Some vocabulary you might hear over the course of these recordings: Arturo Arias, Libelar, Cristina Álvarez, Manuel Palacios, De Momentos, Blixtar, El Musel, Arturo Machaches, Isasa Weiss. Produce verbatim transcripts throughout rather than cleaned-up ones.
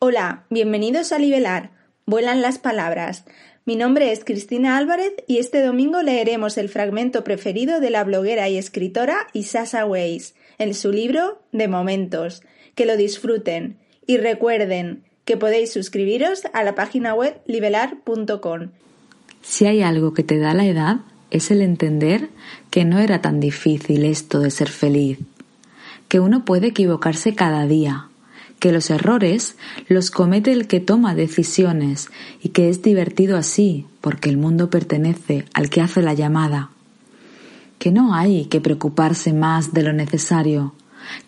Hola, bienvenidos a Libelar. Vuelan las palabras. Mi nombre es Cristina Álvarez y este domingo leeremos el fragmento preferido de la bloguera y escritora Isasa Weiss en su libro De Momentos. Que lo disfruten y recuerden que podéis suscribiros a la página web libelar punto com. Si hay algo que te da la edad, es el entender que no era tan difícil esto de ser feliz, que uno puede equivocarse cada día, que los errores los comete el que toma decisiones y que es divertido así porque el mundo pertenece al que hace la llamada, que no hay que preocuparse más de lo necesario,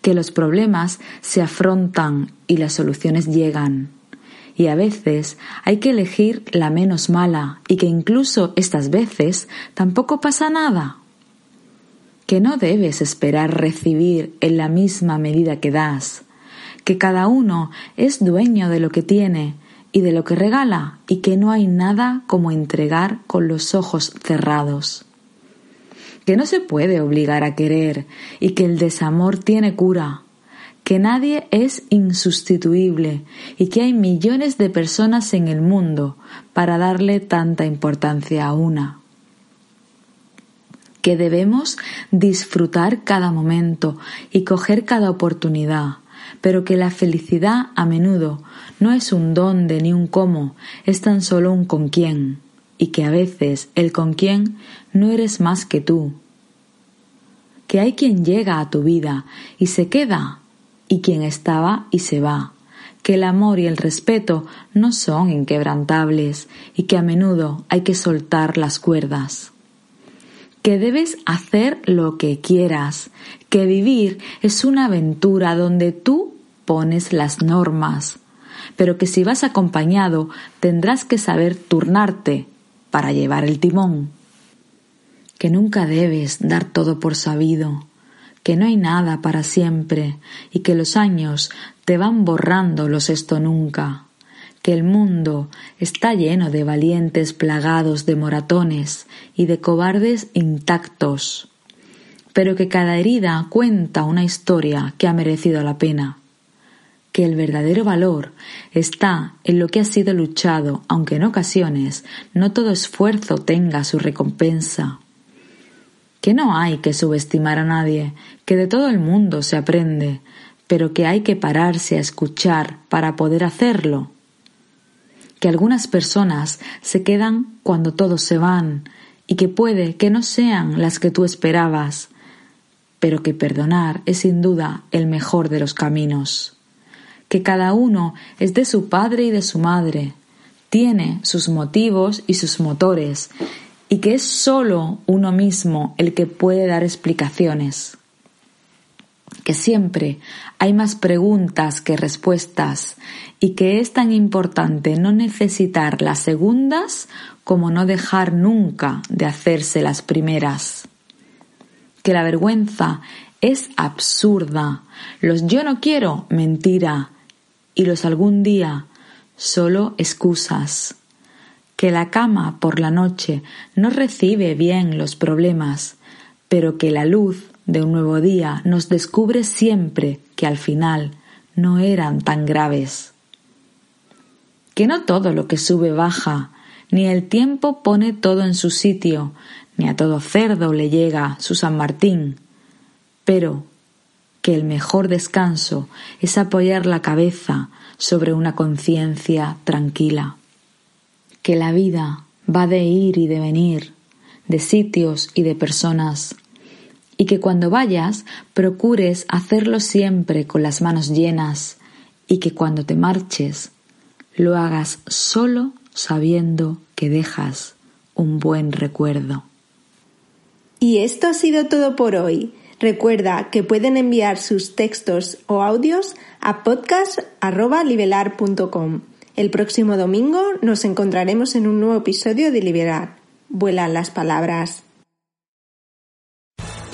que los problemas se afrontan y las soluciones llegan, y a veces hay que elegir la menos mala y que incluso estas veces tampoco pasa nada, que no debes esperar recibir en la misma medida que das, que cada uno es dueño de lo que tiene y de lo que regala y que no hay nada como entregar con los ojos cerrados, que no se puede obligar a querer y que el desamor tiene cura, que nadie es insustituible y que hay millones de personas en el mundo para darle tanta importancia a una, que debemos disfrutar cada momento y coger cada oportunidad, pero que la felicidad a menudo no es un dónde ni un cómo, es tan solo un con quién. Y que a veces el con quien no eres más que tú. Que hay quien llega a tu vida y se queda, y quien estaba y se va. Que el amor y el respeto no son inquebrantables y que a menudo hay que soltar las cuerdas. Que debes hacer lo que quieras. Que vivir es una aventura donde tú pones las normas, pero que si vas acompañado tendrás que saber turnarte para llevar el timón, que nunca debes dar todo por sabido, que no hay nada para siempre y que los años te van borrando los esto nunca, que el mundo está lleno de valientes plagados de moratones y de cobardes intactos, pero que cada herida cuenta una historia que ha merecido la pena, que el verdadero valor está en lo que ha sido luchado, aunque en ocasiones no todo esfuerzo tenga su recompensa. Que no hay que subestimar a nadie, que de todo el mundo se aprende, pero que hay que pararse a escuchar para poder hacerlo. Que algunas personas se quedan cuando todos se van y que puede que no sean las que tú esperabas, pero que perdonar es sin duda el mejor de los caminos. Que cada uno es de su padre y de su madre, tiene sus motivos y sus motores, y que es solo uno mismo el que puede dar explicaciones. Que siempre hay más preguntas que respuestas, y que es tan importante no necesitar las segundas como no dejar nunca de hacerse las primeras. Que la vergüenza es absurda, los yo no quiero, mentira, y los algún día, solo excusas. Que la cama por la noche no recibe bien los problemas, pero que la luz de un nuevo día nos descubre siempre que al final no eran tan graves. Que no todo lo que sube baja, ni el tiempo pone todo en su sitio, ni a todo cerdo le llega su San Martín, pero que el mejor descanso es apoyar la cabeza sobre una conciencia tranquila. Que la vida va de ir y de venir, de sitios y de personas, y que cuando vayas procures hacerlo siempre con las manos llenas, y que cuando te marches lo hagas solo sabiendo que dejas un buen recuerdo. Y esto ha sido todo por hoy. Recuerda que pueden enviar sus textos o audios a podcast arroba libelar punto com. El próximo domingo nos encontraremos en un nuevo episodio de Libelar. Vuelan las palabras.